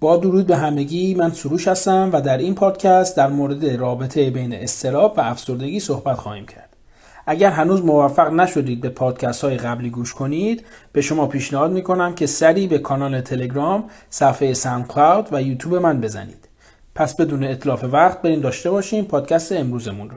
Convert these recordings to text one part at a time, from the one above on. با درود به همگی، من سروش هستم و در این پادکست در مورد رابطه بین اضطراب و افسردگی صحبت خواهیم کرد. اگر هنوز موفق نشدید به پادکست های قبلی گوش کنید، به شما پیشنهاد میکنم که سری به کانال تلگرام، صفحه ساوندکلاود و یوتیوب من بزنید. پس بدون اتلاف وقت بریم داشته باشیم پادکست امروزمون رو.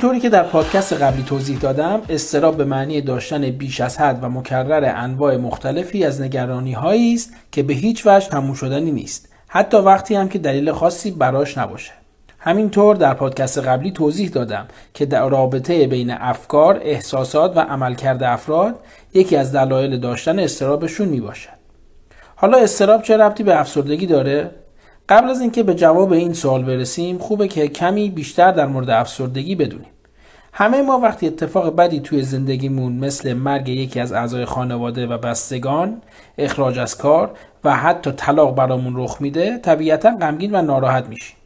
طوری که در پادکست قبلی توضیح دادم، اضطراب به معنی داشتن بیش از حد و مکرر انواع مختلفی از نگرانی هایی است که به هیچ وجه تموم شدنی نیست، حتی وقتی هم که دلیل خاصی براش نباشه. همینطور در پادکست قبلی توضیح دادم که در رابطه بین افکار، احساسات و عملکرد افراد یکی از دلایل داشتن اضطرابشون میباشد. حالا اضطراب چه ربطی به افسردگی داره؟ قبل از اینکه به جواب این سوال برسیم، خوبه که کمی بیشتر در مورد افسردگی بدونیم. همه ما وقتی اتفاق بدی توی زندگیمون مثل مرگ یکی از اعضای خانواده و بستگان، اخراج از کار و حتی طلاق برامون رخ میده، طبیعتاً غمگین و ناراحت میشیم.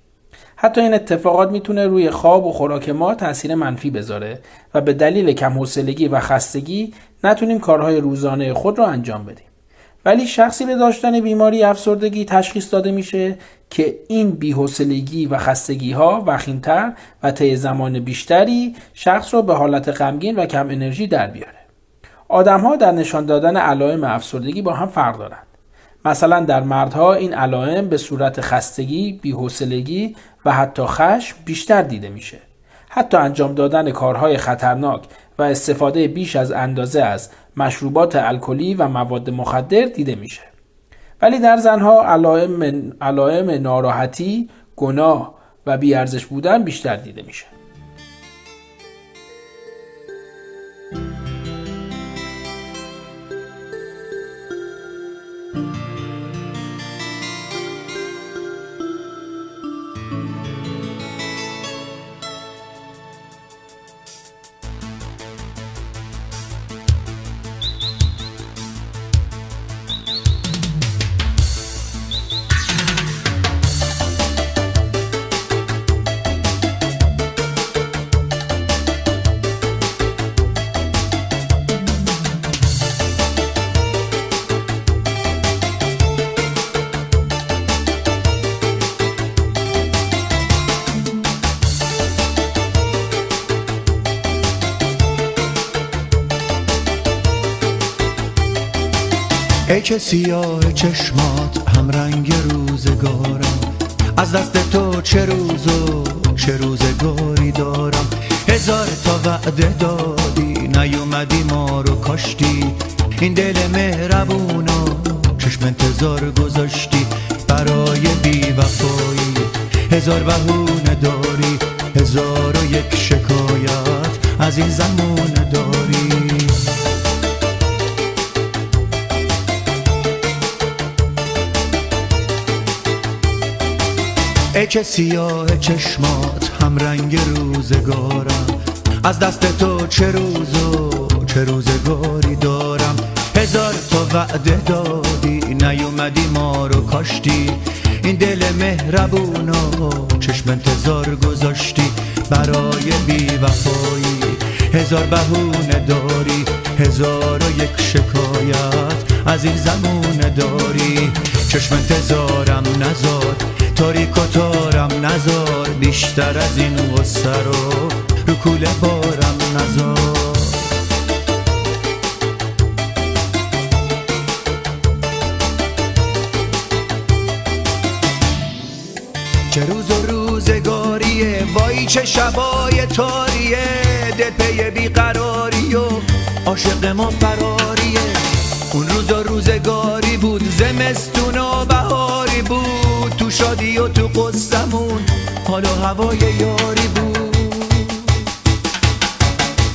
حتی این اتفاقات میتونه روی خواب و خوراک ما تاثیر منفی بذاره و به دلیل کم‌حوصلگی و خستگی نتونیم کارهای روزانه خود رو انجام بدیم. ولی شخصی به داشتن بیماری افسردگی تشخیص داده میشه که این بی‌حوصلگی و خستگی ها وخیم‌تر و طی زمان بیشتری شخص رو به حالت غمگین و کم انرژی در بیاره. آدم ها در نشان دادن علائم افسردگی با هم فرق دارند. مثلا در مردها این علائم به صورت خستگی، بی‌حوصلگی و حتی خشم بیشتر دیده میشه. حتی انجام دادن کارهای خطرناک و استفاده بیش از اندازه از مشروبات الکلی و مواد مخدر دیده میشه. ولی در زنها علائم ناراحتی، گناه و بی‌ارزش بودن بیشتر دیده میشه. ای که سیاه چشمات هم رنگ روزگارم، از دست تو چه روز و چه روزگاری دارم. هزار تا وعده دادی نیومدی ما رو کاشتی، این دل مهربونو چشم انتظار گذاشتی. برای بی‌وفایی هزار بهونه داری، هزار و یک شکایت از این زمونه داری. ای که سیاه چشمات هم رنگ روزگارم، از دست تو چه روز و چه روزگاری دارم. هزار تا وعده دادی نیومدی ما رو کاشتی، این دل مهربونو چشم انتظار گذاشتی. برای بی‌وفایی هزار بهونه داری، هزار و یک شکایت از این زمونه داری. چشم انتظارم نذار، تاریک و تارم نذار، بیشتر از این غصه رو کوله بارم نذار. چه روز و روزگاریه، وای چه شبای تاریه، دل پی بیقراری و عاشق ما فراریه. اون روز و روزگاری بود، زمستون و بهاری بود، تو شادی و تو قصه‌مون حال و هوای یاری بود.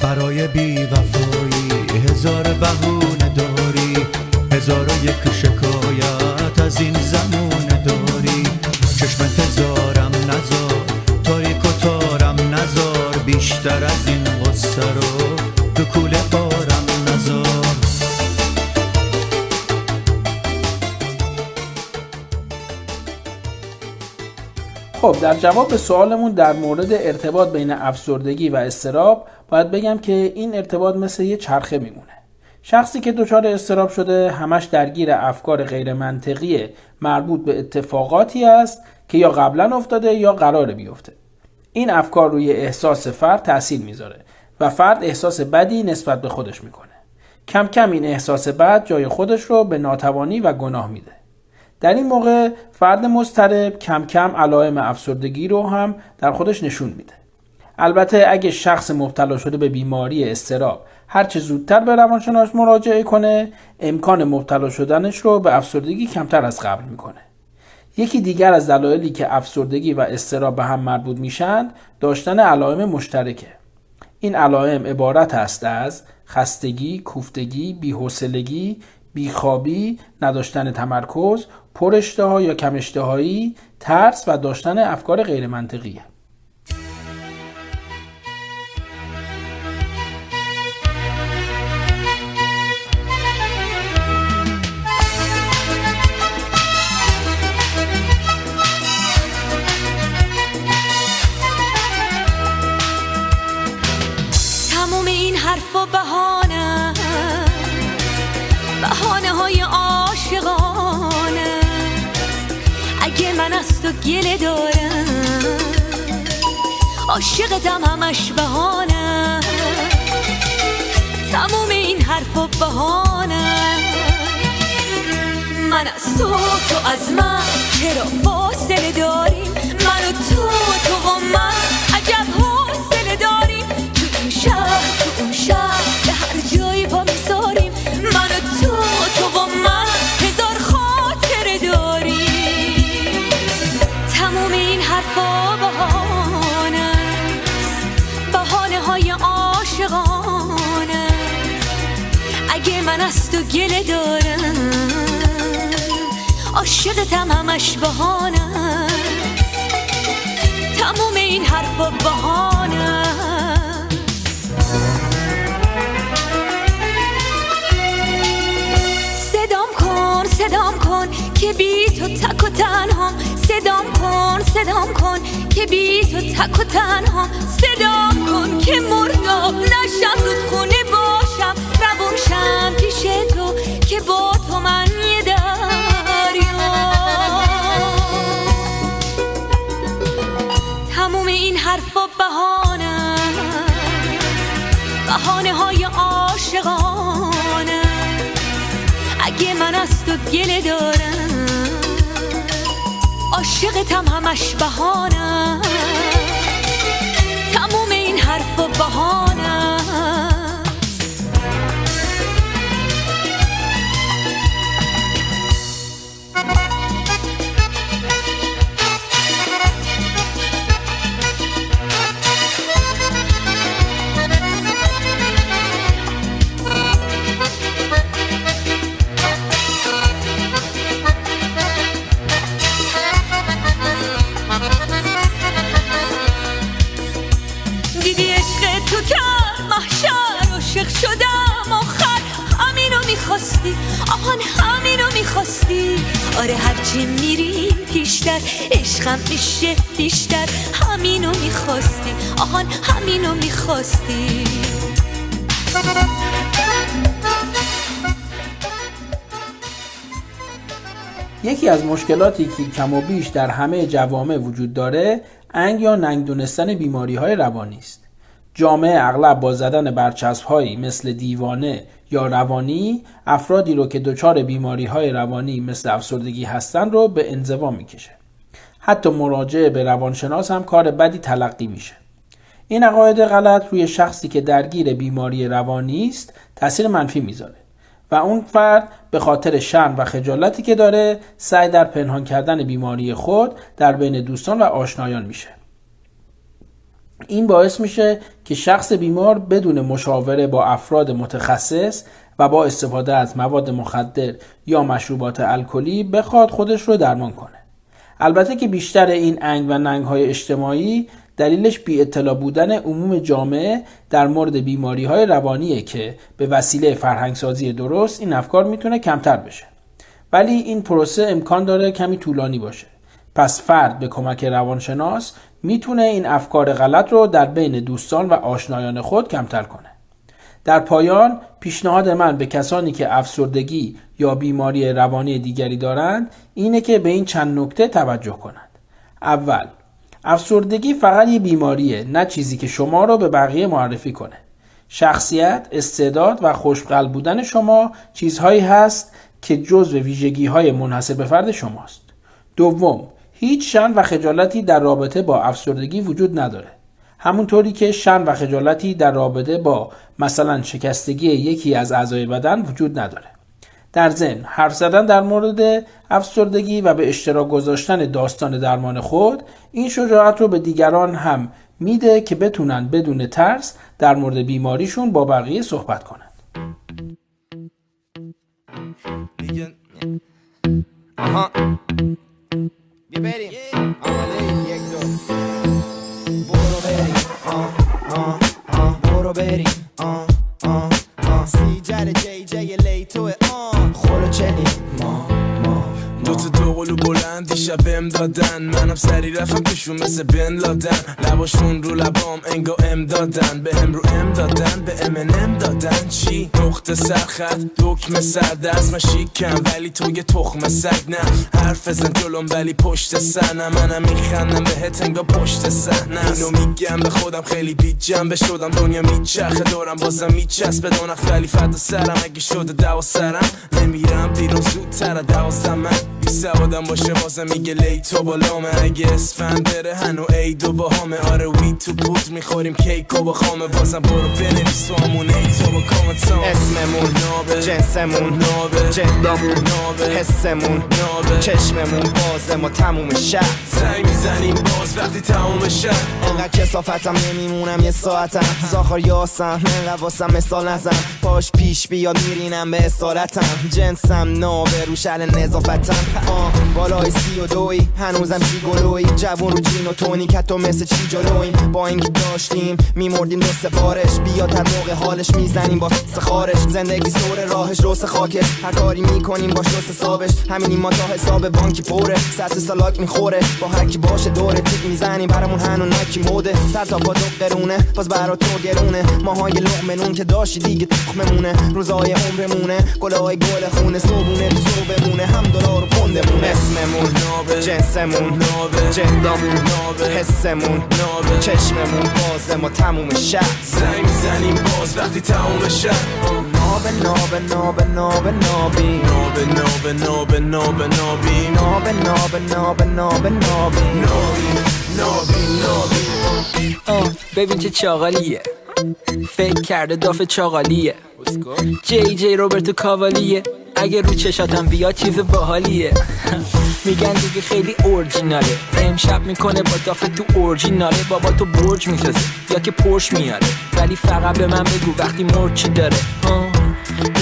برای بی‌وفایی هزار بهونه داری، هزار و یک شکایت از این زمونه داری. چشم انتظارم نذار، تاریک و تارم نذار، بیشتر از این غصه رو تو کوله بارم نذار. خب در جواب به سوالمون در مورد ارتباط بین افسردگی و اضطراب باید بگم که این ارتباط مثل یه چرخه میمونه. شخصی که دچار اضطراب شده همش درگیر افکار غیر منطقی مربوط به اتفاقاتی است که یا قبلا افتاده یا قراره بیفته. این افکار روی احساس فرد تأثیر میذاره و فرد احساس بدی نسبت به خودش میکنه. کم کم این احساس بد جای خودش رو به ناتوانی و گناه میده. در این موقع فرد مضطرب کم کم علائم افسردگی رو هم در خودش نشون میده. البته اگه شخص مبتلا شده به بیماری اضطراب هرچه زودتر به روانشناس مراجعه کنه، امکان مبتلا شدنش رو به افسردگی کمتر از قبل میکنه. یکی دیگر از دلایلی که افسردگی و اضطراب به هم مربوط میشن داشتن علائم مشترکه. این علائم عبارت است از خستگی، کوفتگی، بی‌حوصلگی، بیخوابی، نداشتن تمرکز، پر اشتها یا کم اشتهایی، ترس و داشتن افکار غیر منطقی. تمام این حرف و بهانه های عاشقانه. اگه من از تو گله دارم، عاشقتم همش بهانه. تموم این حرف و بهانه. من از تو، تو از من، چرا فاصله داریم؟ من و تو، تو و من، عجب حوصله داریم. تو این شهر، تو اون شهر، به هر جایی با میساریم. من و تو، تو و من، هزار خاطره داریم. تموم این حرفا بهانه است، بهانه های عاشقانه. اگه من از تو گله دارم، عاشقتم همش بهانه است. تموم این حرفا بهانه. صدام کن که بی تو تک و تنهام. صدام کن که بی تو تک و تنهام. صدام کن که مرداب نشم، رودخونه باشم، روونشم پیش تو، که با تو من یه دریام. تموم این حرف و بهانه، بهانه های عاشقانه. اگه من از گله دارم، عاشقتم همش بهانم، تموم این حرف و بهانم. آهان همینو میخواستی. آره هرچی میریم پیشتر عشقم میشه بیشتر، همینو میخواستی، آهان همینو میخواستی. یکی از مشکلاتی که کم و بیش در همه جوامع وجود داره، انگ یا ننگ دونستن بیماری‌های روانی است. جامعه اغلب با زدن برچسب‌هایی مثل دیوانه یا روانی، افرادی رو که دچار بیماری‌های روانی مثل افسردگی هستن رو به انزوا می‌کشه. حتی مراجعه به روانشناس هم کار بدی تلقی میشه. این عقاید غلط روی شخصی که درگیر بیماری روانی است تاثیر منفی میذاره و اون فرد به خاطر شرم و خجالتی که داره، سعی در پنهان کردن بیماری خود در بین دوستان و آشنایان میشه. این باعث میشه که شخص بیمار بدون مشاوره با افراد متخصص و با استفاده از مواد مخدر یا مشروبات الکلی بخواد خودش رو درمان کنه. البته که بیشتر این انگ و ننگ‌های اجتماعی دلیلش بی اطلاع بودن عموم جامعه در مورد بیماری‌های روانیه که به وسیله فرهنگسازی درست این افکار میتونه کمتر بشه. ولی این پروسه امکان داره کمی طولانی باشه. پس فرد به کمک روانشناس میتونه این افکار غلط رو در بین دوستان و آشنایان خود کمتر کنه. در پایان پیشنهاد من به کسانی که افسردگی یا بیماری روانی دیگری دارند اینه که به این چند نکته توجه کنند. اول، افسردگی فقط یه بیماریه، نه چیزی که شما رو به بقیه معرفی کنه. شخصیت، استعداد و خوش‌قلب بودن شما چیزهایی هست که جزو ویژگی‌های منحصر به فرد شماست. دوم، هیچ شرم و خجالتی در رابطه با افسردگی وجود نداره. همونطوری که شرم و خجالتی در رابطه با مثلا شکستگی یکی از اعضای بدن وجود نداره. در ضمن، حرف زدن در مورد افسردگی و به اشتراک گذاشتن داستان درمان خود این شجاعت رو به دیگران هم میده که بتونن بدون ترس در مورد بیماریشون با بقیه صحبت کنند. آها بیا بریم، آماده یک دو برو بریم، برو بریم، سی جره جی جی لیتوه خورو چلیم دوتا دوقلو بلند دیشبم دادن، منم سری رفتم توشون مثل بن لادن، لباشون رو لبام انگا ام دادن، به هم رو ام دادن، به ام دادن. چی؟ نقطه سرخط دکمه سرده از من شیکم، ولی تو یه تخمه سگ نه، حرف زن جلوم ولی پشت سنم، منم میخندم بهت انگا پشت سنم، اینو میگم به خودم خیلی بی جنبه شدم، دنیا میچرخه دورم بازم میچسبه دونخ، ولی فدا سرم اگه شده دوا سرم، نمیرم بیرون زودتر دوازدم، من سوادم باشه بازم میگه لیتو بالامه، اگه اسفند بره هنو ایدو با همه، آره وی تو بود میخوریم کیکو با خامه، بازم برو بنویس و همون ایتو با کامتان، اسممون نابه، جنسمون نابه، جدامون نابه، حسمون نابه، چشممون بازه، ما تموم شهر سعی میزنیم باز وقتی تموم شهر، اینقدر کسافتم نمیمونم یه ساعتم، زاخر یاسم نقواسم مثال نزم، پاش پیش بیاد میرینم به اصالتم، جنسم نابه روشل نظافتم، بالای 32 هنوزم چیگلوی، جوون رو جین و تونیکت و مثل چی جلوی، با اینکه داشتیم میمردیم دست بارش، بیا تر موقع حالش میزنیم با سخارش، زندگی سور راهش روس خاکش، هر کاری میکنیم باش روس حسابش، همینیم ما تا حساب بانکی پوره، سرس سالاک میخوره با هر کی باشه دوره، تیک میزنیم برامون هنو نکی موده، سر تا پا دقرونه باز برا تو گرونه، ماهای لقمنون که داشتی دیگه تخممونه، روزای عمرمونه گلای گل خونه، صبونه تو بمونه هم دلار اسممون نابه، جنسمون نابه، جدامون نابه، حسمون نابه، چشممون بازه، ما تموم شهر سعی میزنیم باز وقتی تموم شهر. ببین چه چاغالیه، فکر کرده داف چاغالیه، جی جی روبرتو کاوالیه، اگه رو چشاتم بیاد چیز باحالیه. میگن دیگه خیلی اورجیناله، امشب میکنه با دافه تو اورجیناله، بابا تو برج میسازه یا که پرش میاره، ولی فقط به من بگو وقتی مرد چی داره.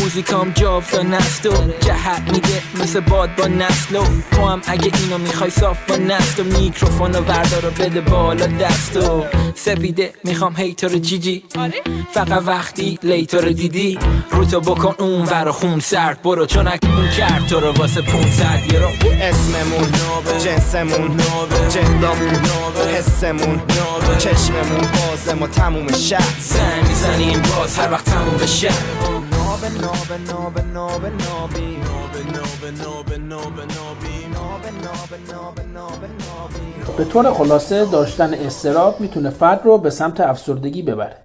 موزیکام جاودان است و جهت میده مثل باد با نسل، و تو هم اگه اینو میخوای صاف با نست، و میکروفونو وردارو بده بالا دستو سپیده، میخوام هیتر جیجی، فقط وقتی لیتر دیدی رو تو بکن اون ور خون سرد، برو چون اکون کرد تو رو واسه 500 یورو. اسممون نابه، جنسمون نابه، جندامون نابه، حسمون نابه، چشممون بازه، ما تموم شهر زن میزنیم باز هر وقت تموم بشه. به طور خلاصه داشتن اضطراب میتونه فرد رو به سمت افسردگی ببره.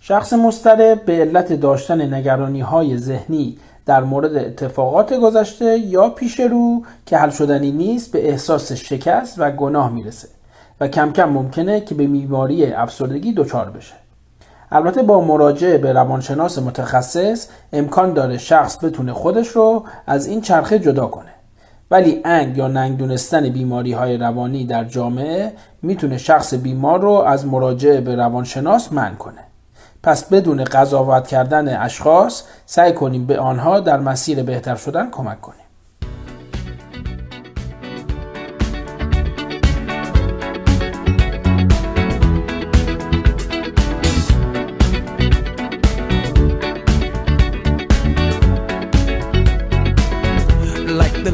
شخص مضطرب به علت داشتن نگرانی‌های ذهنی در مورد اتفاقات گذشته یا پیش رو که حل شدنی نیست به احساس شکست و گناه میرسه و کم کم ممکنه که به بیماری افسردگی دچار بشه. البته با مراجعه به روانشناس متخصص امکان داره شخص بتونه خودش رو از این چرخه جدا کنه، ولی انگ یا ننگ دونستن بیماری های روانی در جامعه میتونه شخص بیمار رو از مراجعه به روانشناس منع کنه. پس بدون قضاوت کردن اشخاص سعی کنیم به آنها در مسیر بهتر شدن کمک کنیم.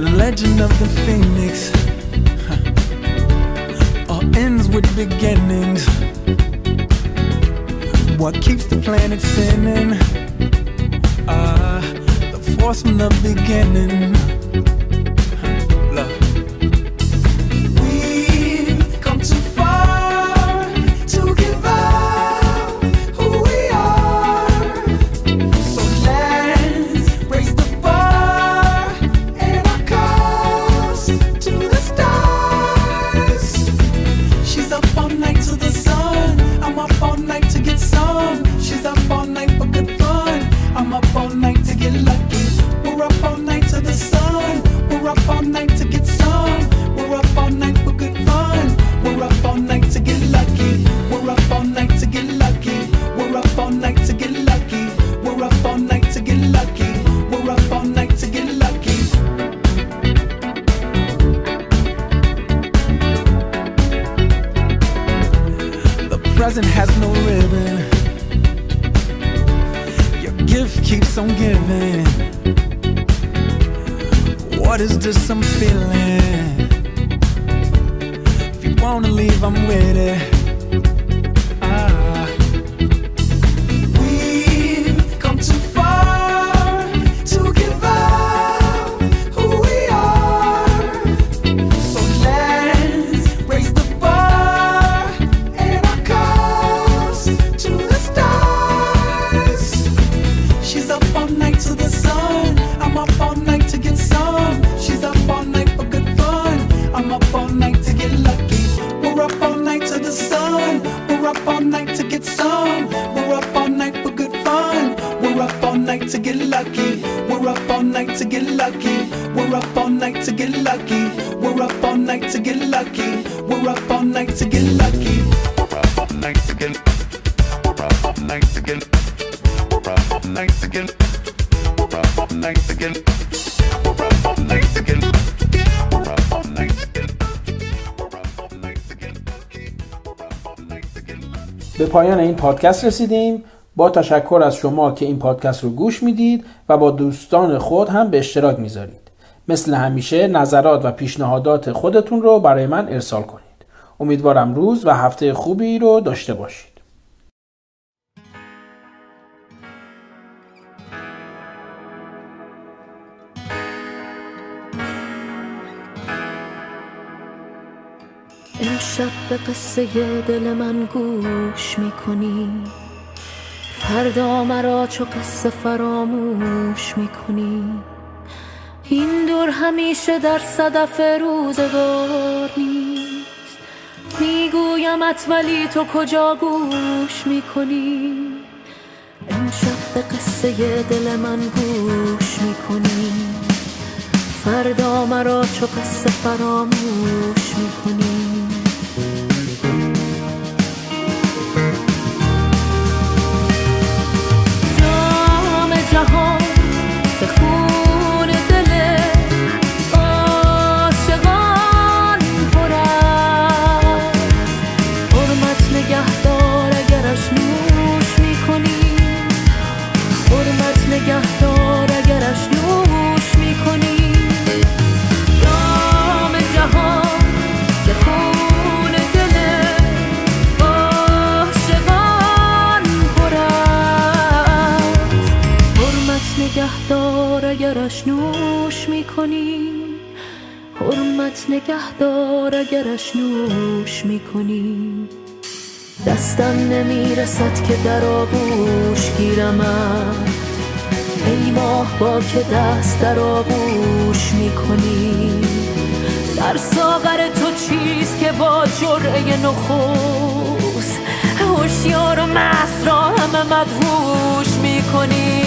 The legend of the phoenix all ends with beginnings. What keeps the planet spinning? The force from the beginning. Present has no ribbon. Your gift keeps on giving. What is this I'm feeling? If you wanna leave, I'm with it. به پایان این پادکست رسیدیم. با تشکر از شما که این پادکست رو گوش میدید و با دوستان خود هم به اشتراک میذارید. مثل همیشه نظرات و پیشنهادات خودتون رو برای من ارسال کنید. امیدوارم روز و هفته خوبی رو داشته باشید. امشب به قصه دل من گوش میکنی، فردا مرا چو قصه فراموش میکنی، این دور همیشه در صدف روزگار نیست. میگویمت ولی تو کجا گوش میکنی؟ امشب به قصه دل من گوش میکنی، فردا مرا چو قصه فراموش میکنی. جام جهان به خون دل عاشقان پر است، حرمت نگهدار اگرش نوش میکنی، حرمت نگهدار اگرش نوش میکنی. نگهدار اگرش نوش میکنی، حرمت نگهدار اگرش نوش میکنی. دستم نمیرسد که در آغوش گیرمت، ای ماه با که دست در آغوش میکنی. در ساغر تو چیست که با جرعه نخست، هوشیار و مست را همه مدهوش میکنی.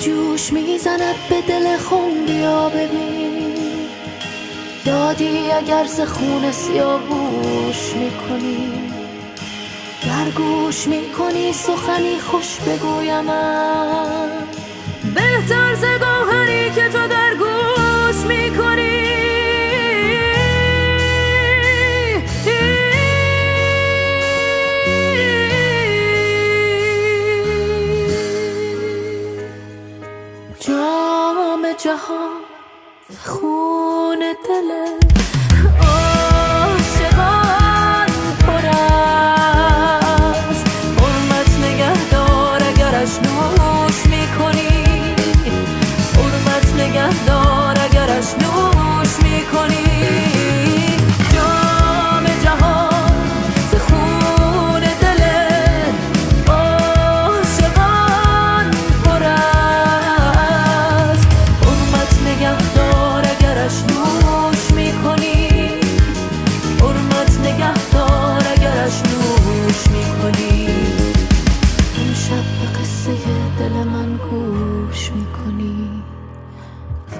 جوش میزند به دل خون، بیا ببین دادی اگر ز خون سیاوش میکنی. گر گوش میکنی سخنی خوش بگویمم، بهتر ز گوهری که تو در گوش میکنی. جام جهان خون دل عاشقان پر است، حرمت نگهدار اگرش نوش میکنی، حرمت نگهدار اگرش نوش میکنی.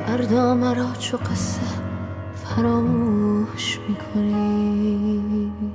فردا مرا چو قصه فراموش میکنی.